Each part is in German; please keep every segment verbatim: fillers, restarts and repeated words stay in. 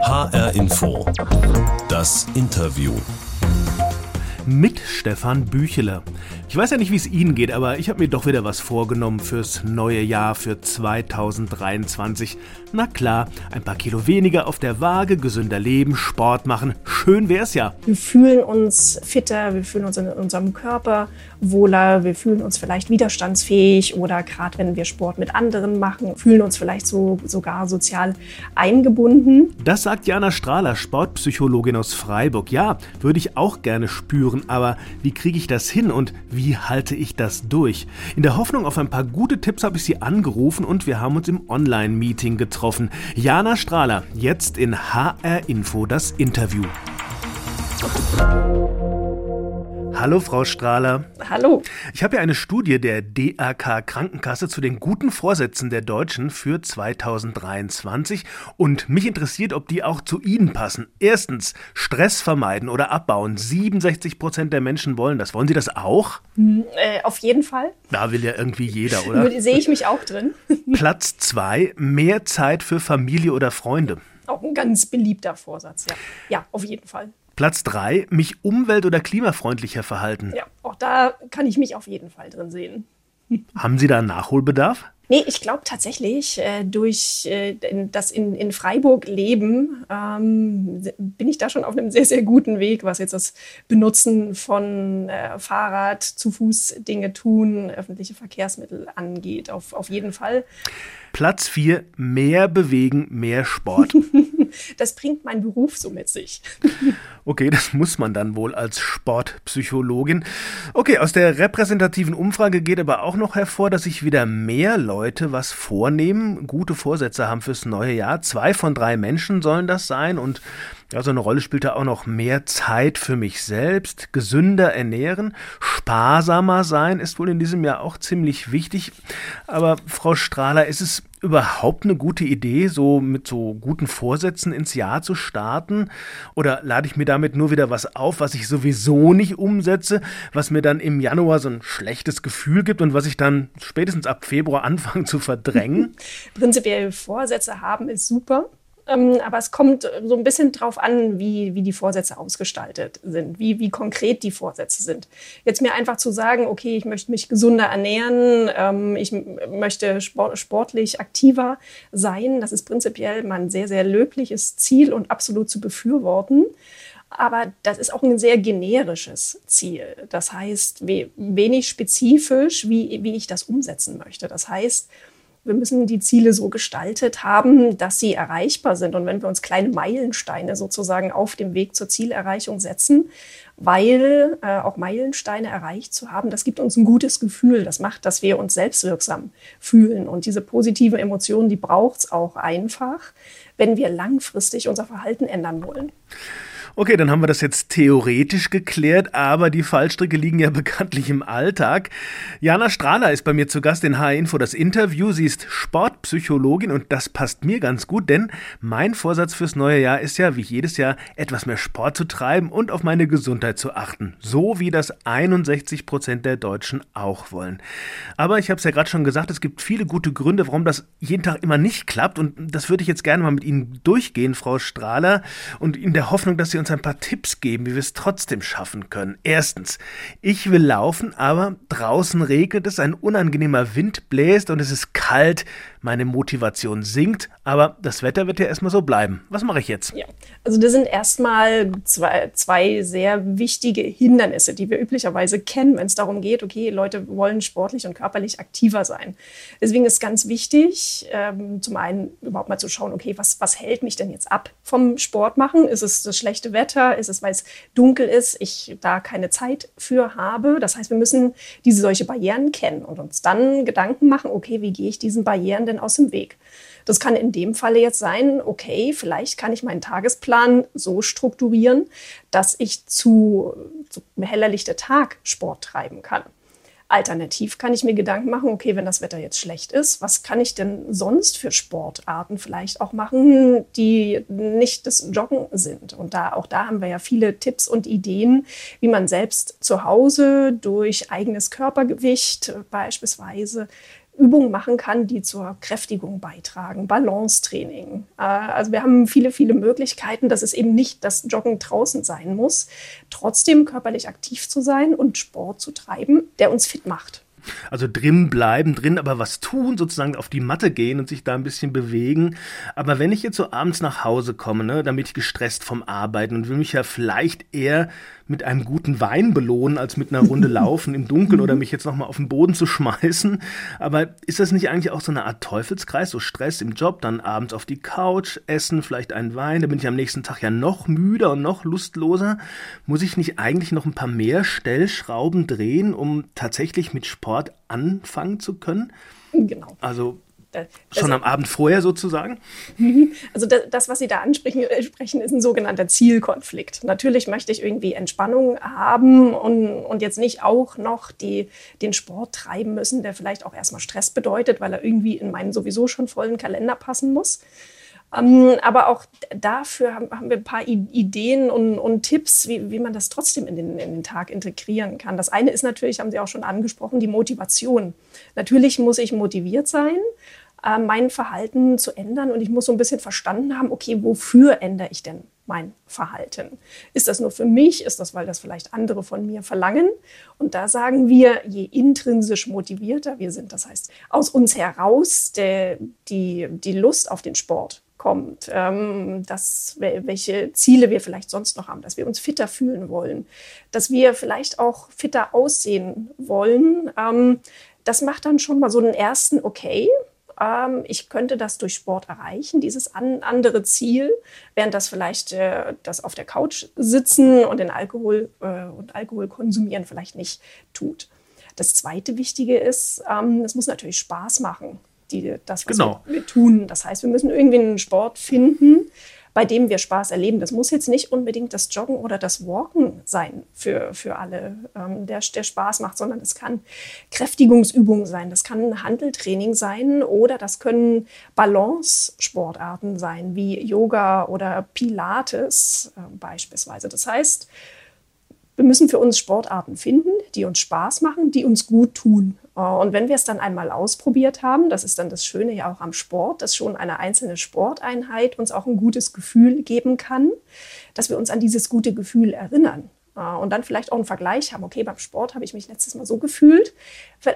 H R-Info, das Interview. Mit Stefan Bücheler. Ich weiß ja nicht, wie es Ihnen geht, aber ich habe mir doch wieder was vorgenommen fürs neue Jahr, für zweitausenddreiundzwanzig. Na klar, ein paar Kilo weniger auf der Waage, gesünder leben, Sport machen. Schön wär's ja. Wir fühlen uns fitter, wir fühlen uns in unserem Körper wohler, wir fühlen uns vielleicht widerstandsfähig oder gerade wenn wir Sport mit anderen machen, fühlen uns vielleicht so, sogar sozial eingebunden. Das sagt Jana Strahler, Sportpsychologin aus Freiburg. Ja, würde ich auch gerne spüren. Aber wie kriege ich das hin und wie halte ich das durch? In der Hoffnung auf ein paar gute Tipps habe ich sie angerufen und wir haben uns im Online-Meeting getroffen. Jana Strahler, jetzt in H R-Info das Interview. Hallo Frau Strahler. Hallo. Ich habe ja eine Studie der D A K Krankenkasse zu den guten Vorsätzen der Deutschen für zweitausenddreiundzwanzig und mich interessiert, ob die auch zu Ihnen passen. Erstens, Stress vermeiden oder abbauen. siebenundsechzig Prozent der Menschen wollen das. Wollen Sie das auch? Mhm, äh, auf jeden Fall. Da will ja irgendwie jeder, oder? Sehe ich mich auch drin. Platz zwei, mehr Zeit für Familie oder Freunde. Auch ein ganz beliebter Vorsatz, ja. Ja, auf jeden Fall. Platz drei, mich umwelt- oder klimafreundlicher verhalten. Ja, auch da kann ich mich auf jeden Fall drin sehen. Haben Sie da einen Nachholbedarf? Nee, ich glaube tatsächlich, äh, durch äh, das in, in Freiburg leben, ähm, bin ich da schon auf einem sehr, sehr guten Weg, was jetzt das Benutzen von äh, Fahrrad, zu Fuß Dinge tun, öffentliche Verkehrsmittel angeht, auf, auf jeden Fall. Platz vier, mehr bewegen, mehr Sport. Das bringt mein Beruf so mit sich. Okay, das muss man dann wohl als Sportpsychologin. Okay, aus der repräsentativen Umfrage geht aber auch noch hervor, dass sich wieder mehr Leute was vornehmen, gute Vorsätze haben fürs neue Jahr. Zwei von drei Menschen sollen das sein und ja, so eine Rolle spielt da auch noch mehr Zeit für mich selbst, gesünder ernähren, sparsamer sein ist wohl in diesem Jahr auch ziemlich wichtig. Aber Frau Strahler, ist es überhaupt eine gute Idee, so mit so guten Vorsätzen ins Jahr zu starten? Oder lade ich mir damit nur wieder was auf, was ich sowieso nicht umsetze, was mir dann im Januar so ein schlechtes Gefühl gibt und was ich dann spätestens ab Februar anfange zu verdrängen? Prinzipiell Vorsätze haben ist super. Aber es kommt so ein bisschen drauf an, wie, wie die Vorsätze ausgestaltet sind, wie, wie konkret die Vorsätze sind. Jetzt mir einfach zu sagen, okay, ich möchte mich gesunder ernähren, ich möchte sportlich aktiver sein, das ist prinzipiell mal ein sehr, sehr löbliches Ziel und absolut zu befürworten. Aber das ist auch ein sehr generisches Ziel. Das heißt, wenig spezifisch, wie, wie ich das umsetzen möchte. Das heißt, wir müssen die Ziele so gestaltet haben, dass sie erreichbar sind. Und wenn wir uns kleine Meilensteine sozusagen auf dem Weg zur Zielerreichung setzen, weil äh, auch Meilensteine erreicht zu haben, das gibt uns ein gutes Gefühl. Das macht, dass wir uns selbstwirksam fühlen. Und diese positiven Emotionen, die braucht es auch einfach, wenn wir langfristig unser Verhalten ändern wollen. Okay, dann haben wir das jetzt theoretisch geklärt, aber die Fallstricke liegen ja bekanntlich im Alltag. Jana Strahler ist bei mir zu Gast in H R-Info das Interview. Sie ist Sportpsychologin und das passt mir ganz gut, denn mein Vorsatz fürs neue Jahr ist ja, wie jedes Jahr, etwas mehr Sport zu treiben und auf meine Gesundheit zu achten. So wie das einundsechzig Prozent der Deutschen auch wollen. Aber ich habe es ja gerade schon gesagt, es gibt viele gute Gründe, warum das jeden Tag immer nicht klappt und das würde ich jetzt gerne mal mit Ihnen durchgehen, Frau Strahler, und in der Hoffnung, dass Sie uns ein paar Tipps geben, wie wir es trotzdem schaffen können. Erstens, ich will laufen, aber draußen regnet es, ein unangenehmer Wind bläst und es ist kalt, meine Motivation sinkt, aber das Wetter wird ja erstmal so bleiben. Was mache ich jetzt? Ja, also das sind erstmal zwei, zwei sehr wichtige Hindernisse, die wir üblicherweise kennen, wenn es darum geht, okay, Leute wollen sportlich und körperlich aktiver sein. Deswegen ist ganz wichtig, ähm, zum einen überhaupt mal zu schauen, okay, was, was hält mich denn jetzt ab vom Sport machen? Ist es das schlechte Wetter? Ist es, weil es dunkel ist, ich da keine Zeit für habe? Das heißt, wir müssen diese solche Barrieren kennen und uns dann Gedanken machen, okay, wie gehe ich diesen Barrieren denn aus dem Weg? Das kann in dem Falle jetzt sein, okay, vielleicht kann ich meinen Tagesplan so strukturieren, dass ich zu, zu hellerlichter Tag Sport treiben kann. Alternativ kann ich mir Gedanken machen, okay, wenn das Wetter jetzt schlecht ist, was kann ich denn sonst für Sportarten vielleicht auch machen, die nicht das Joggen sind? Und da, auch da haben wir ja viele Tipps und Ideen, wie man selbst zu Hause durch eigenes Körpergewicht beispielsweise Übungen machen kann, die zur Kräftigung beitragen, Balancetraining. Also wir haben viele, viele Möglichkeiten, dass es eben nicht das Joggen draußen sein muss, trotzdem körperlich aktiv zu sein und Sport zu treiben, der uns fit macht. Also drin bleiben, drin aber was tun, sozusagen auf die Matte gehen und sich da ein bisschen bewegen. Aber wenn ich jetzt so abends nach Hause komme, ne, dann bin ich gestresst vom Arbeiten und will mich ja vielleicht eher mit einem guten Wein belohnen, als mit einer Runde laufen im Dunkeln oder mich jetzt nochmal auf den Boden zu schmeißen. Aber ist das nicht eigentlich auch so eine Art Teufelskreis, so Stress im Job, dann abends auf die Couch, essen, vielleicht einen Wein, dann bin ich am nächsten Tag ja noch müder und noch lustloser. Muss ich nicht eigentlich noch ein paar mehr Stellschrauben drehen, um tatsächlich mit Sport anfangen zu können? Genau. Also schon am Abend vorher sozusagen? Also das, was Sie da ansprechen, ist ein sogenannter Zielkonflikt. Natürlich möchte ich irgendwie Entspannung haben und, und jetzt nicht auch noch die, den Sport treiben müssen, der vielleicht auch erstmal Stress bedeutet, weil er irgendwie in meinen sowieso schon vollen Kalender passen muss. Aber auch dafür haben wir ein paar Ideen und, und Tipps, wie, wie man das trotzdem in den, in den Tag integrieren kann. Das eine ist natürlich, haben Sie auch schon angesprochen, die Motivation. Natürlich muss ich motiviert sein, mein Verhalten zu ändern, und ich muss so ein bisschen verstanden haben, okay, wofür ändere ich denn mein Verhalten? Ist das nur für mich? Ist das, weil das vielleicht andere von mir verlangen? Und da sagen wir, je intrinsisch motivierter wir sind, das heißt, aus uns heraus der, die, die Lust auf den Sport kommt, ähm, dass, welche Ziele wir vielleicht sonst noch haben, dass wir uns fitter fühlen wollen, dass wir vielleicht auch fitter aussehen wollen, ähm, das macht dann schon mal so einen ersten Okay, ich könnte das durch Sport erreichen, dieses andere Ziel, während das vielleicht äh, das auf der Couch sitzen und den Alkohol äh, und Alkohol konsumieren vielleicht nicht tut. Das zweite Wichtige ist, ähm, es muss natürlich Spaß machen, die, das, was genau. wir, wir tun. Das heißt, wir müssen irgendwie einen Sport finden, bei dem wir Spaß erleben. Das muss jetzt nicht unbedingt das Joggen oder das Walken sein für, für alle, ähm, der, der Spaß macht, sondern das kann Kräftigungsübung sein, das kann Hanteltraining sein oder das können Balance-Sportarten sein, wie Yoga oder Pilates äh, beispielsweise. Das heißt, wir müssen für uns Sportarten finden, die uns Spaß machen, die uns gut tun. Und wenn wir es dann einmal ausprobiert haben, das ist dann das Schöne ja auch am Sport, dass schon eine einzelne Sporteinheit uns auch ein gutes Gefühl geben kann, dass wir uns an dieses gute Gefühl erinnern. Und dann vielleicht auch einen Vergleich haben, okay, beim Sport habe ich mich letztes Mal so gefühlt,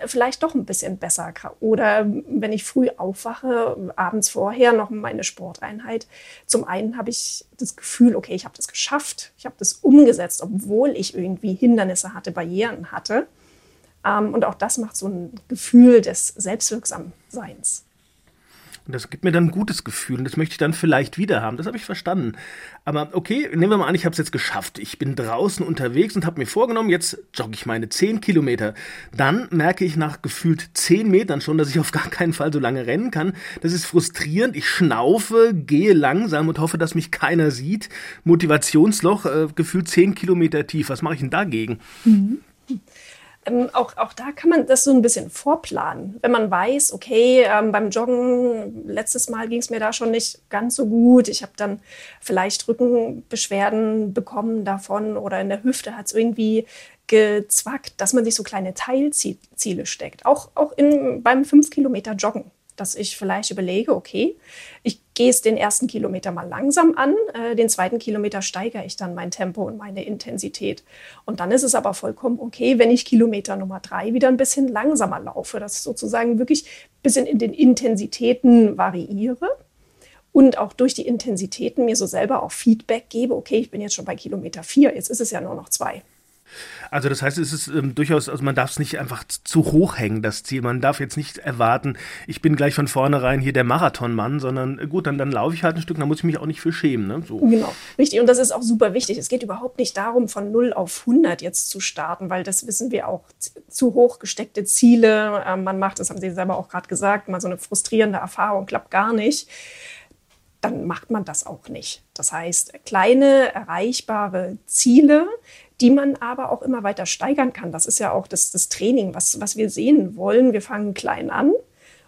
vielleicht doch ein bisschen besser. Oder wenn ich früh aufwache, abends vorher noch meine Sporteinheit. Zum einen habe ich das Gefühl, okay, ich habe das geschafft, ich habe das umgesetzt, obwohl ich irgendwie Hindernisse hatte, Barrieren hatte. Und auch das macht so ein Gefühl des Selbstwirksamseins. Und das gibt mir dann ein gutes Gefühl und das möchte ich dann vielleicht wieder haben. Das habe ich verstanden. Aber okay, nehmen wir mal an, ich habe es jetzt geschafft. Ich bin draußen unterwegs und habe mir vorgenommen, jetzt jogge ich meine zehn Kilometer. Dann merke ich nach gefühlt zehn Metern schon, dass ich auf gar keinen Fall so lange rennen kann. Das ist frustrierend. Ich schnaufe, gehe langsam und hoffe, dass mich keiner sieht. Motivationsloch, äh, gefühlt zehn Kilometer tief. Was mache ich denn dagegen? Mhm. Ähm, auch, auch da kann man das so ein bisschen vorplanen. Wenn man weiß, okay, ähm, beim Joggen, letztes Mal ging es mir da schon nicht ganz so gut. Ich habe dann vielleicht Rückenbeschwerden bekommen davon oder in der Hüfte hat es irgendwie gezwackt, dass man sich so kleine Teilziele steckt. Auch, auch in, beim fünf Kilometer Joggen, dass ich vielleicht überlege, okay, ich gehe es den ersten Kilometer mal langsam an, äh, den zweiten Kilometer steigere ich dann mein Tempo und meine Intensität. Und dann ist es aber vollkommen okay, wenn ich Kilometer Nummer drei wieder ein bisschen langsamer laufe, dass ich sozusagen wirklich ein bisschen in den Intensitäten variiere und auch durch die Intensitäten mir so selber auch Feedback gebe, okay, ich bin jetzt schon bei Kilometer vier, jetzt ist es ja nur noch zwei. Also das heißt, es ist ähm, durchaus, also man darf es nicht einfach zu hoch hängen, das Ziel. Man darf jetzt nicht erwarten, ich bin gleich von vornherein hier der Marathonmann, sondern äh, gut, dann, dann laufe ich halt ein Stück, dann muss ich mich auch nicht für schämen. Ne? So. Genau, richtig. Und das ist auch super wichtig. Es geht überhaupt nicht darum, von null auf hundert jetzt zu starten, weil das wissen wir auch, zu hoch gesteckte Ziele, äh, man macht, das haben Sie selber auch gerade gesagt, mal so eine frustrierende Erfahrung, klappt gar nicht. Dann macht man das auch nicht. Das heißt, kleine, erreichbare Ziele, die man aber auch immer weiter steigern kann. Das ist ja auch das, das Training, was, was wir sehen wollen. Wir fangen klein an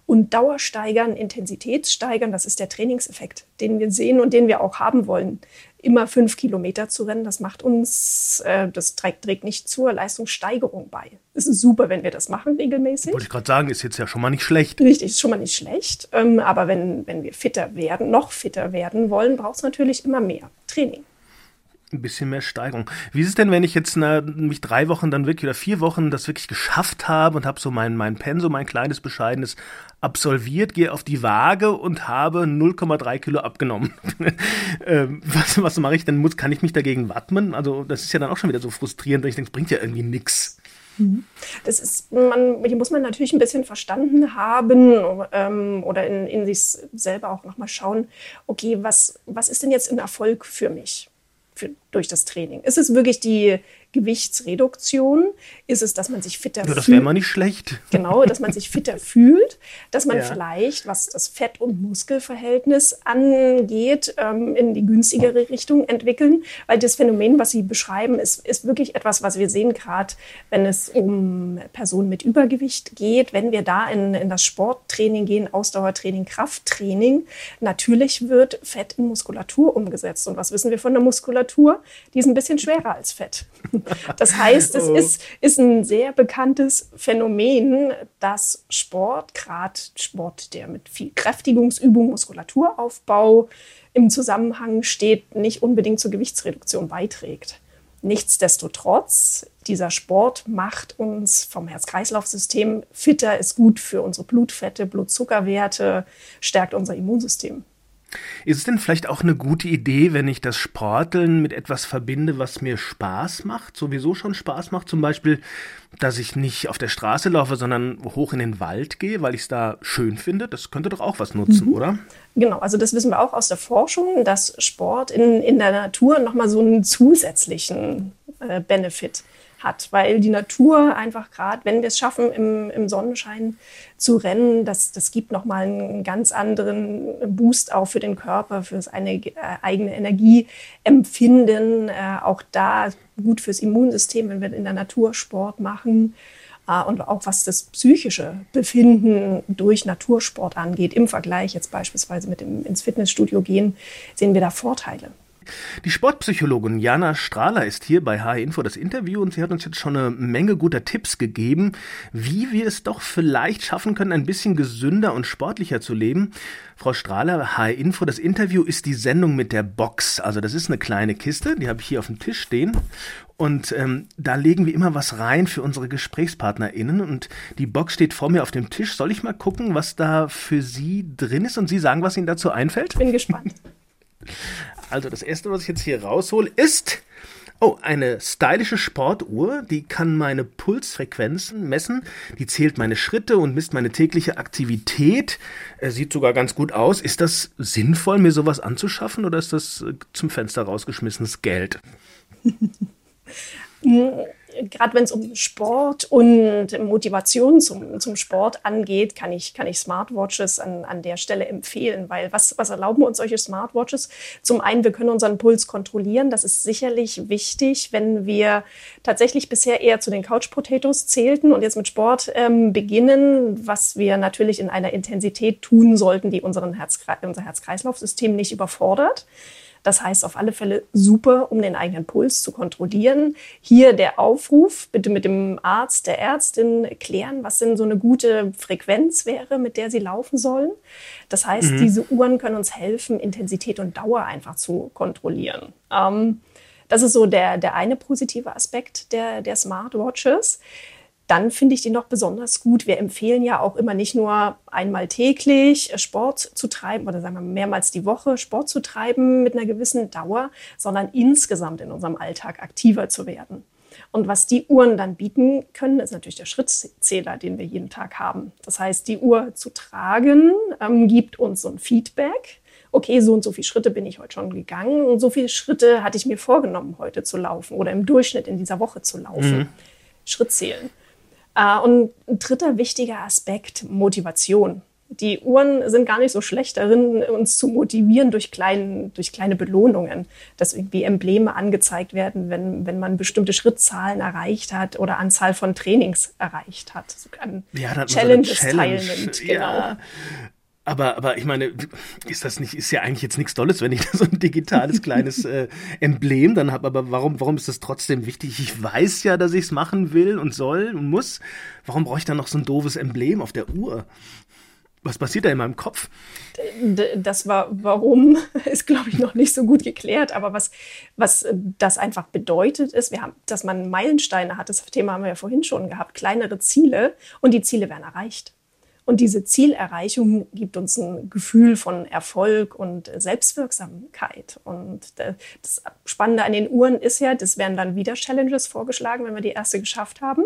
und Dauer steigern, Intensität steigern. Das ist der Trainingseffekt, den wir sehen und den wir auch haben wollen immer fünf Kilometer zu rennen, das macht uns, äh, das trägt, trägt nicht zur Leistungssteigerung bei. Es ist super, wenn wir das machen regelmäßig. Wollte ich gerade sagen, ist jetzt ja schon mal nicht schlecht. Richtig, ist schon mal nicht schlecht. Ähm, aber wenn, wenn wir fitter werden, noch fitter werden wollen, braucht es natürlich immer mehr Training. Ein bisschen mehr Steigerung. Wie ist es denn, wenn ich jetzt na, mich drei Wochen dann wirklich oder vier Wochen das wirklich geschafft habe und habe so mein, mein Pensum, mein kleines Bescheidenes absolviert, gehe auf die Waage und habe null Komma drei Kilo abgenommen. ähm, was was mache ich denn? Muss, kann ich mich dagegen wappnen? Also das ist ja dann auch schon wieder so frustrierend, weil ich denke, es bringt ja irgendwie nichts. Das ist, man, hier muss man natürlich ein bisschen verstanden haben ähm, oder in, in sich selber auch nochmal schauen, okay, was, was ist denn jetzt ein Erfolg für mich? Für, durch das Training. Ist es wirklich die Gewichtsreduktion? Ist es, dass man sich fitter fühlt? Ja, das wäre mal nicht schlecht. Genau, dass man sich fitter fühlt, dass man ja. vielleicht, was das Fett- und Muskelverhältnis angeht, ähm, in die günstigere Richtung entwickeln. Weil das Phänomen, was Sie beschreiben, ist, ist wirklich etwas, was wir sehen, gerade wenn es um Personen mit Übergewicht geht. Wenn wir da in, in das Sporttraining gehen, Ausdauertraining, Krafttraining, natürlich wird Fett in Muskulatur umgesetzt. Und was wissen wir von der Muskulatur? Die ist ein bisschen schwerer als Fett. Das heißt, es ist, ist ein sehr bekanntes Phänomen, dass Sport, gerade Sport, der mit viel Kräftigungsübung, Muskulaturaufbau im Zusammenhang steht, nicht unbedingt zur Gewichtsreduktion beiträgt. Nichtsdestotrotz, dieser Sport macht uns vom Herz-Kreislauf-System fitter, ist gut für unsere Blutfette, Blutzuckerwerte, stärkt unser Immunsystem. Ist es denn vielleicht auch eine gute Idee, wenn ich das Sporteln mit etwas verbinde, was mir Spaß macht, sowieso schon Spaß macht? Zum Beispiel, dass ich nicht auf der Straße laufe, sondern hoch in den Wald gehe, weil ich es da schön finde? Das könnte doch auch was nutzen, mhm. oder? Genau, also das wissen wir auch aus der Forschung, dass Sport in, in der Natur nochmal so einen zusätzlichen äh, Benefit hat, weil die Natur einfach gerade, wenn wir es schaffen, im, im Sonnenschein zu rennen, das, das gibt nochmal einen ganz anderen Boost auch für den Körper, für das eine, äh, eigene Energieempfinden, äh, auch da gut fürs Immunsystem, wenn wir in der Natur Sport machen äh, und auch was das psychische Befinden durch Natursport angeht, im Vergleich jetzt beispielsweise mit dem ins Fitnessstudio gehen, sehen wir da Vorteile. Die Sportpsychologin Jana Strahler ist hier bei H R Info das Interview und sie hat uns jetzt schon eine Menge guter Tipps gegeben, wie wir es doch vielleicht schaffen können, ein bisschen gesünder und sportlicher zu leben. Frau Strahler, H R Info das Interview ist die Sendung mit der Box. Also das ist eine kleine Kiste, die habe ich hier auf dem Tisch stehen. Und ähm, da legen wir immer was rein für unsere GesprächspartnerInnen und die Box steht vor mir auf dem Tisch. Soll ich mal gucken, was da für Sie drin ist und Sie sagen, was Ihnen dazu einfällt? Bin gespannt. Also das Erste, was ich jetzt hier raushole, ist oh, eine stylische Sportuhr, die kann meine Pulsfrequenzen messen, die zählt meine Schritte und misst meine tägliche Aktivität, sieht sogar ganz gut aus. Ist das sinnvoll, mir sowas anzuschaffen oder ist das zum Fenster rausgeschmissenes Geld? Gerade wenn es um Sport und Motivation zum, zum Sport angeht, kann ich, kann ich Smartwatches an, an der Stelle empfehlen, weil was, was erlauben uns solche Smartwatches? Zum einen, wir können unseren Puls kontrollieren, das ist sicherlich wichtig, wenn wir tatsächlich bisher eher zu den Couch-Potatoes zählten und jetzt mit Sport ähm, beginnen, was wir natürlich in einer Intensität tun sollten, die unseren Herz, unser Herz-Kreislauf-System nicht überfordert. Das heißt auf alle Fälle super, um den eigenen Puls zu kontrollieren. Hier der Aufruf, bitte mit dem Arzt, der Ärztin klären, was denn so eine gute Frequenz wäre, mit der Sie laufen sollen. Das heißt, mhm. diese Uhren können uns helfen, Intensität und Dauer einfach zu kontrollieren. Ähm, das ist so der, der eine positive Aspekt der, der Smartwatches. Dann finde ich die noch besonders gut. Wir empfehlen ja auch immer nicht nur einmal täglich Sport zu treiben oder sagen wir mehrmals die Woche Sport zu treiben mit einer gewissen Dauer, sondern insgesamt in unserem Alltag aktiver zu werden. Und was die Uhren dann bieten können, ist natürlich der Schrittzähler, den wir jeden Tag haben. Das heißt, die Uhr zu tragen, ähm, gibt uns so ein Feedback. Okay, so und so viele Schritte bin ich heute schon gegangen und so viele Schritte hatte ich mir vorgenommen, heute zu laufen oder im Durchschnitt in dieser Woche zu laufen. Mhm. Schrittzählen. Und ein dritter wichtiger Aspekt, Motivation. Die Uhren sind gar nicht so schlecht darin, uns zu motivieren durch, kleinen, durch kleine Belohnungen, dass irgendwie Embleme angezeigt werden, wenn, wenn man bestimmte Schrittzahlen erreicht hat oder Anzahl von Trainings erreicht hat. So an ja, Challenges so Challenge. teilnimmt. Genau. Ja. Aber, aber ich meine, ist das nicht, ist ja eigentlich jetzt nichts Tolles, wenn ich da so ein digitales kleines äh, Emblem dann habe. Aber warum, warum ist das trotzdem wichtig? Ich weiß ja, dass ich es machen will und soll und muss. Warum brauche ich dann noch so ein doofes Emblem auf der Uhr? Was passiert da in meinem Kopf? Das war, warum, ist, glaube ich, noch nicht so gut geklärt. Aber was, was das einfach bedeutet, ist, wir haben, dass man Meilensteine hat. Das Thema haben wir ja vorhin schon gehabt. Kleinere Ziele, und die Ziele werden erreicht. Und diese Zielerreichung gibt uns ein Gefühl von Erfolg und Selbstwirksamkeit. Und das Spannende an den Uhren ist ja, das werden dann wieder Challenges vorgeschlagen, wenn wir die erste geschafft haben.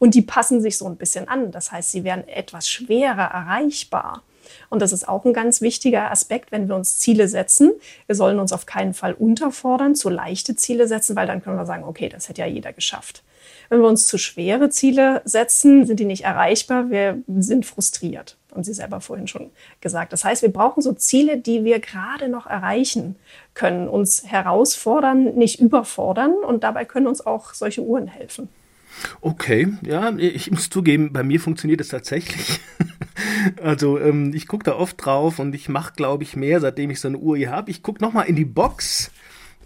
Und die passen sich so ein bisschen an. Das heißt, sie werden etwas schwerer erreichbar. Und das ist auch ein ganz wichtiger Aspekt, wenn wir uns Ziele setzen. Wir sollen uns auf keinen Fall unterfordern, zu leichte Ziele setzen, weil dann können wir sagen, okay, das hätte ja jeder geschafft. Wenn wir uns zu schwere Ziele setzen, sind die nicht erreichbar, wir sind frustriert, haben Sie selber vorhin schon gesagt. Das heißt, wir brauchen so Ziele, die wir gerade noch erreichen können, uns herausfordern, nicht überfordern, und dabei können uns auch solche Uhren helfen. Okay, ja, ich muss zugeben, bei mir funktioniert es tatsächlich. Also ähm, ich gucke da oft drauf und ich mache, glaube ich, mehr, seitdem ich so eine Uhr hier habe. Ich gucke nochmal in die Box.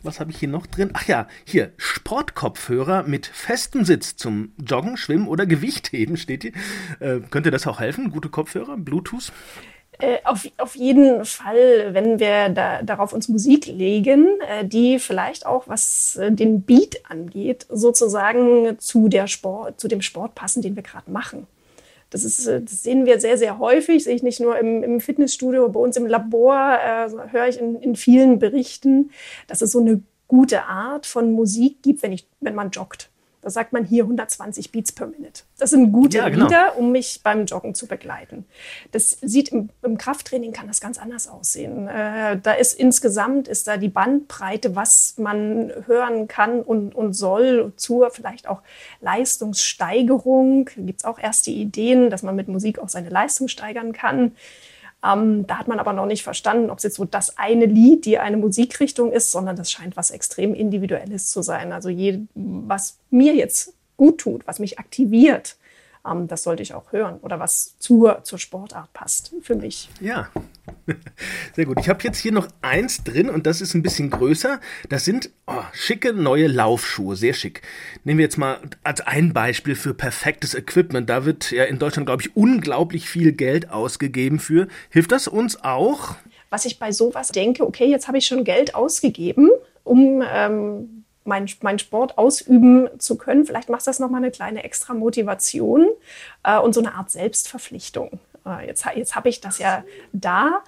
Was habe ich hier noch drin? Ach ja, hier, Sportkopfhörer mit festem Sitz zum Joggen, Schwimmen oder Gewichtheben steht hier. Äh, könnte das auch helfen? Gute Kopfhörer, Bluetooth? Äh, auf, auf jeden Fall, wenn wir da, darauf uns Musik legen, äh, die vielleicht auch, was äh, den Beat angeht, sozusagen zu, der Sport, zu dem Sport passen, den wir gerade machen. Das, ist, das sehen wir sehr, sehr häufig, sehe ich nicht nur im, im Fitnessstudio, bei uns im Labor, äh, höre ich in, in vielen Berichten, dass es so eine gute Art von Musik gibt, wenn, ich, wenn man joggt. Da sagt man hier hundertzwanzig Beats per Minute. Das sind gute ja, genau. Lieder, um mich beim Joggen zu begleiten. Das sieht im, im Krafttraining kann das ganz anders aussehen. Äh, da ist insgesamt ist da die Bandbreite, was man hören kann und, und soll, zur vielleicht auch Leistungssteigerung. Da gibt es auch erste Ideen, dass man mit Musik auch seine Leistung steigern kann. Ähm, da hat man aber noch nicht verstanden, ob es jetzt so das eine Lied, die eine Musikrichtung ist, sondern das scheint was extrem Individuelles zu sein. Also je, was mir jetzt gut tut, was mich aktiviert, ähm, das sollte ich auch hören. Oder was zur, zur Sportart passt für mich. Ja, sehr gut. Ich habe jetzt hier noch eins drin und das ist ein bisschen größer. Das sind oh, schicke neue Laufschuhe, sehr schick. Nehmen wir jetzt mal als ein Beispiel für perfektes Equipment. Da wird ja in Deutschland, glaube ich, unglaublich viel Geld ausgegeben für. Hilft das uns auch? Was ich bei sowas denke, okay, jetzt habe ich schon Geld ausgegeben, um ähm, meinen mein Sport ausüben zu können. Vielleicht macht das nochmal eine kleine extra Motivation äh, und so eine Art Selbstverpflichtung. Jetzt, jetzt habe ich das ja da.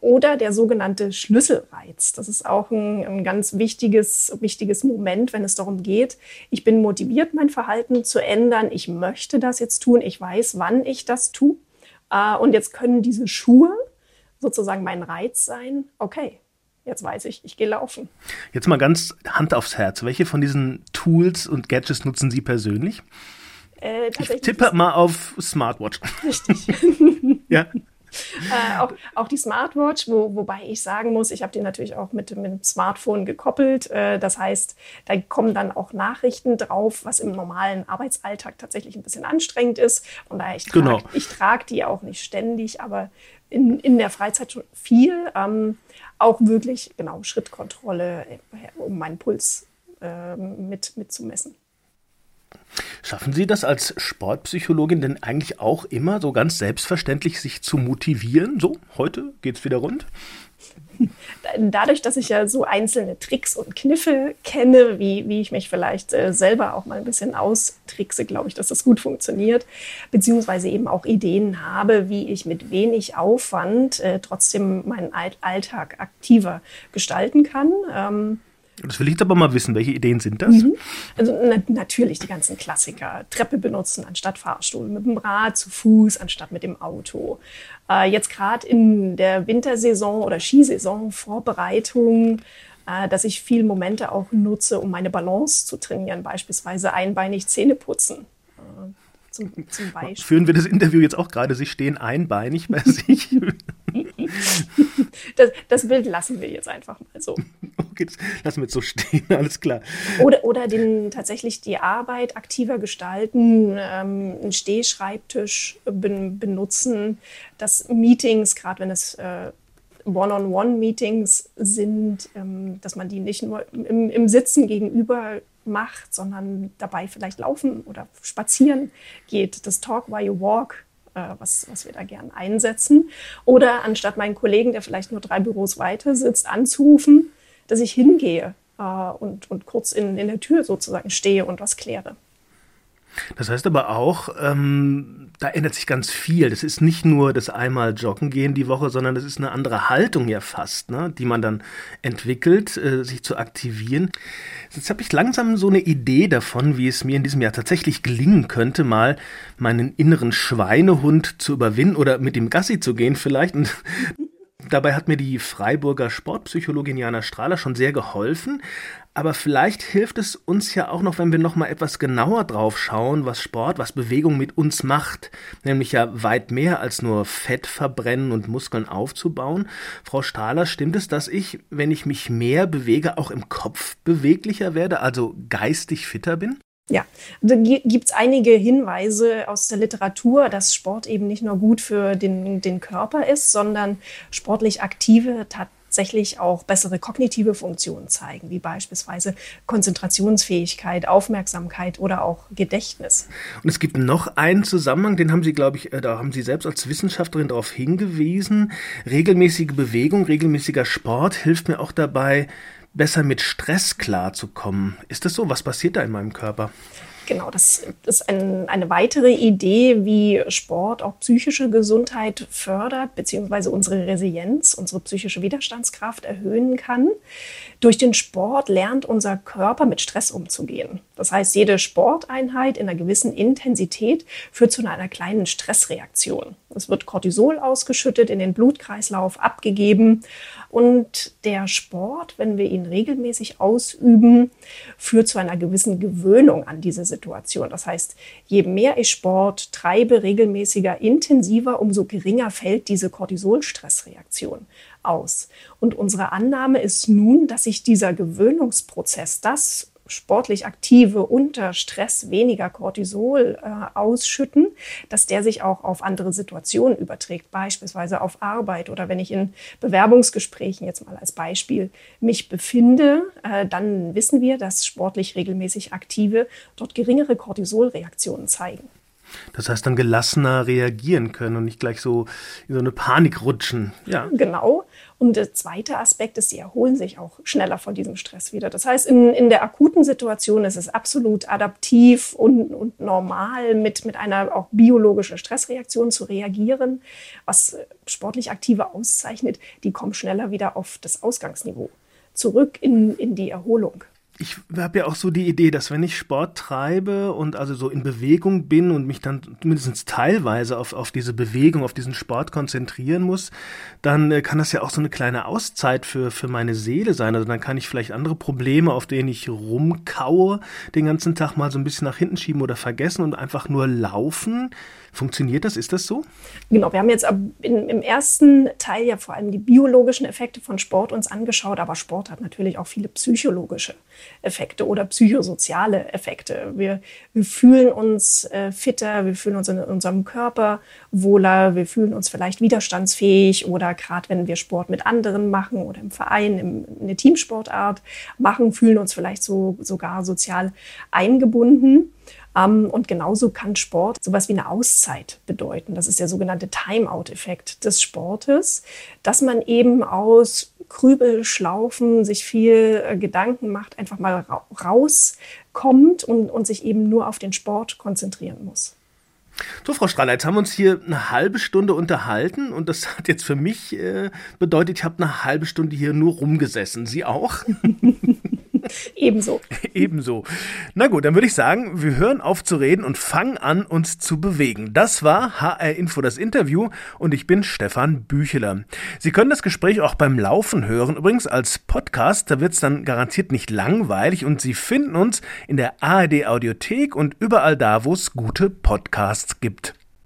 Oder der sogenannte Schlüsselreiz. Das ist auch ein, ein ganz wichtiges, wichtiges Moment, wenn es darum geht, ich bin motiviert, mein Verhalten zu ändern. Ich möchte das jetzt tun. Ich weiß, wann ich das tue. Und jetzt können diese Schuhe sozusagen mein Reiz sein. Okay, jetzt weiß ich, ich gehe laufen. Jetzt mal ganz Hand aufs Herz. Welche von diesen Tools und Gadgets nutzen Sie persönlich? Äh, ich tippe mal auf Smartwatch. Richtig. Ja. Äh, auch, auch die Smartwatch, wo, wobei ich sagen muss, ich habe die natürlich auch mit, mit dem Smartphone gekoppelt. Äh, das heißt, da kommen dann auch Nachrichten drauf, was im normalen Arbeitsalltag tatsächlich ein bisschen anstrengend ist. Von daher, ich trage, genau. ich trage die auch nicht ständig, aber in, in der Freizeit schon viel. Ähm, auch wirklich, genau, Schrittkontrolle, um meinen Puls äh, mit, mitzumessen. Schaffen Sie das als Sportpsychologin denn eigentlich auch immer so ganz selbstverständlich, sich zu motivieren? So, heute geht's wieder rund. Dadurch, dass ich ja so einzelne Tricks und Kniffe kenne, wie, wie ich mich vielleicht äh, selber auch mal ein bisschen austrickse, glaube ich, dass das gut funktioniert, beziehungsweise eben auch Ideen habe, wie ich mit wenig Aufwand äh, trotzdem meinen All- Alltag aktiver gestalten kann. Ähm, Das will ich jetzt aber mal wissen, welche Ideen sind das? Mhm. Also na- natürlich die ganzen Klassiker. Treppe benutzen anstatt Fahrstuhl, mit dem Rad, zu Fuß anstatt mit dem Auto. Äh, jetzt gerade in der Wintersaison oder Skisaison, Vorbereitung, äh, dass ich viele Momente auch nutze, um meine Balance zu trainieren, beispielsweise einbeinig Zähne putzen. Äh, zum, zum Beispiel. Führen wir das Interview jetzt auch gerade, Sie stehen einbeinig bei sich. Das, das Bild lassen wir jetzt einfach mal so. okay, das lassen wir jetzt so stehen, alles klar. Oder, oder den, tatsächlich die Arbeit aktiver gestalten, ähm, einen Stehschreibtisch ben, benutzen, dass Meetings, gerade wenn es äh, One-on-One-Meetings sind, ähm, dass man die nicht nur im, im Sitzen gegenüber macht, sondern dabei vielleicht laufen oder spazieren geht. Das Talk while you walk, äh, was, was wir da gern einsetzen. Oder anstatt meinen Kollegen, der vielleicht nur drei Büros weiter sitzt, anzurufen, dass ich hingehe äh, und, und kurz in, in der Tür sozusagen stehe und was kläre. Das heißt aber auch, ähm, da ändert sich ganz viel. Das ist nicht nur das einmal joggen gehen die Woche, sondern das ist eine andere Haltung ja fast, ne, die man dann entwickelt, äh, sich zu aktivieren. Jetzt habe ich langsam so eine Idee davon, wie es mir in diesem Jahr tatsächlich gelingen könnte, mal meinen inneren Schweinehund zu überwinden oder mit dem Gassi zu gehen vielleicht. Und dabei hat mir die Freiburger Sportpsychologin Jana Strahler schon sehr geholfen. Aber vielleicht hilft es uns ja auch noch, wenn wir noch mal etwas genauer drauf schauen, was Sport, was Bewegung mit uns macht. Nämlich ja weit mehr als nur Fett verbrennen und Muskeln aufzubauen. Frau Strahler, stimmt es, dass ich, wenn ich mich mehr bewege, auch im Kopf beweglicher werde, also geistig fitter bin? Ja, da gibt es einige Hinweise aus der Literatur, dass Sport eben nicht nur gut für den, den Körper ist, sondern sportlich aktive tatsächlich auch bessere kognitive Funktionen zeigen, wie beispielsweise Konzentrationsfähigkeit, Aufmerksamkeit oder auch Gedächtnis. Und es gibt noch einen Zusammenhang, den haben Sie, glaube ich, da haben Sie selbst als Wissenschaftlerin darauf hingewiesen. Regelmäßige Bewegung, regelmäßiger Sport hilft mir auch dabei, besser mit Stress klarzukommen. Ist das so? Was passiert da in meinem Körper? Genau, das ist ein, eine weitere Idee, wie Sport auch psychische Gesundheit fördert, beziehungsweise unsere Resilienz, unsere psychische Widerstandskraft erhöhen kann. Durch den Sport lernt unser Körper, mit Stress umzugehen. Das heißt, jede Sporteinheit in einer gewissen Intensität führt zu einer kleinen Stressreaktion. Es wird Cortisol ausgeschüttet, in den Blutkreislauf abgegeben. Und der Sport, wenn wir ihn regelmäßig ausüben, führt zu einer gewissen Gewöhnung an diese Situation. Das heißt, je mehr ich Sport treibe, regelmäßiger, intensiver, umso geringer fällt diese Cortisolstressreaktion aus. Und unsere Annahme ist nun, dass sich dieser Gewöhnungsprozess, das sportlich Aktive unter Stress weniger Cortisol äh, ausschütten, dass der sich auch auf andere Situationen überträgt, beispielsweise auf Arbeit oder wenn ich in Bewerbungsgesprächen jetzt mal als Beispiel mich befinde, äh, dann wissen wir, dass sportlich regelmäßig Aktive dort geringere Cortisolreaktionen zeigen. Das heißt, dann gelassener reagieren können und nicht gleich so in so eine Panik rutschen. Ja. Genau. Und der zweite Aspekt ist, sie erholen sich auch schneller von diesem Stress wieder. Das heißt, in, in der akuten Situation ist es absolut adaptiv und, und normal, mit, mit einer auch biologischen Stressreaktion zu reagieren. Was sportlich Aktive auszeichnet, die kommen schneller wieder auf das Ausgangsniveau zurück in, in die Erholung. Ich habe ja auch so die Idee, dass wenn ich Sport treibe und also so in Bewegung bin und mich dann mindestens teilweise auf, auf diese Bewegung, auf diesen Sport konzentrieren muss, dann kann das ja auch so eine kleine Auszeit für, für meine Seele sein. Also dann kann ich vielleicht andere Probleme, auf denen ich rumkaue, den ganzen Tag mal so ein bisschen nach hinten schieben oder vergessen und einfach nur laufen. Funktioniert das? Ist das so? Genau, wir haben jetzt im ersten Teil ja vor allem die biologischen Effekte von Sport uns angeschaut, aber Sport hat natürlich auch viele psychologische Effekte oder psychosoziale Effekte. Wir, wir fühlen uns äh, fitter, wir fühlen uns in unserem Körper wohler, wir fühlen uns vielleicht widerstandsfähig oder gerade wenn wir Sport mit anderen machen oder im Verein, im, eine Teamsportart machen, fühlen uns vielleicht so, sogar sozial eingebunden. Um, und genauso kann Sport sowas wie eine Auszeit bedeuten. Das ist der sogenannte Timeout-Effekt des Sportes, dass man eben aus Grübelschlaufen sich viel äh, Gedanken macht, einfach mal ra- rauskommt und, und sich eben nur auf den Sport konzentrieren muss. So, Frau Strahler, jetzt haben wir uns hier eine halbe Stunde unterhalten und das hat jetzt für mich äh, bedeutet, ich habe eine halbe Stunde hier nur rumgesessen. Sie auch? Ebenso. Ebenso. Na gut, dann würde ich sagen, wir hören auf zu reden und fangen an, uns zu bewegen. Das war H R-Info, das Interview, und ich bin Stefan Bücheler. Sie können das Gespräch auch beim Laufen hören, übrigens als Podcast, da wird es dann garantiert nicht langweilig und Sie finden uns in der A R D-Audiothek und überall da, wo es gute Podcasts gibt.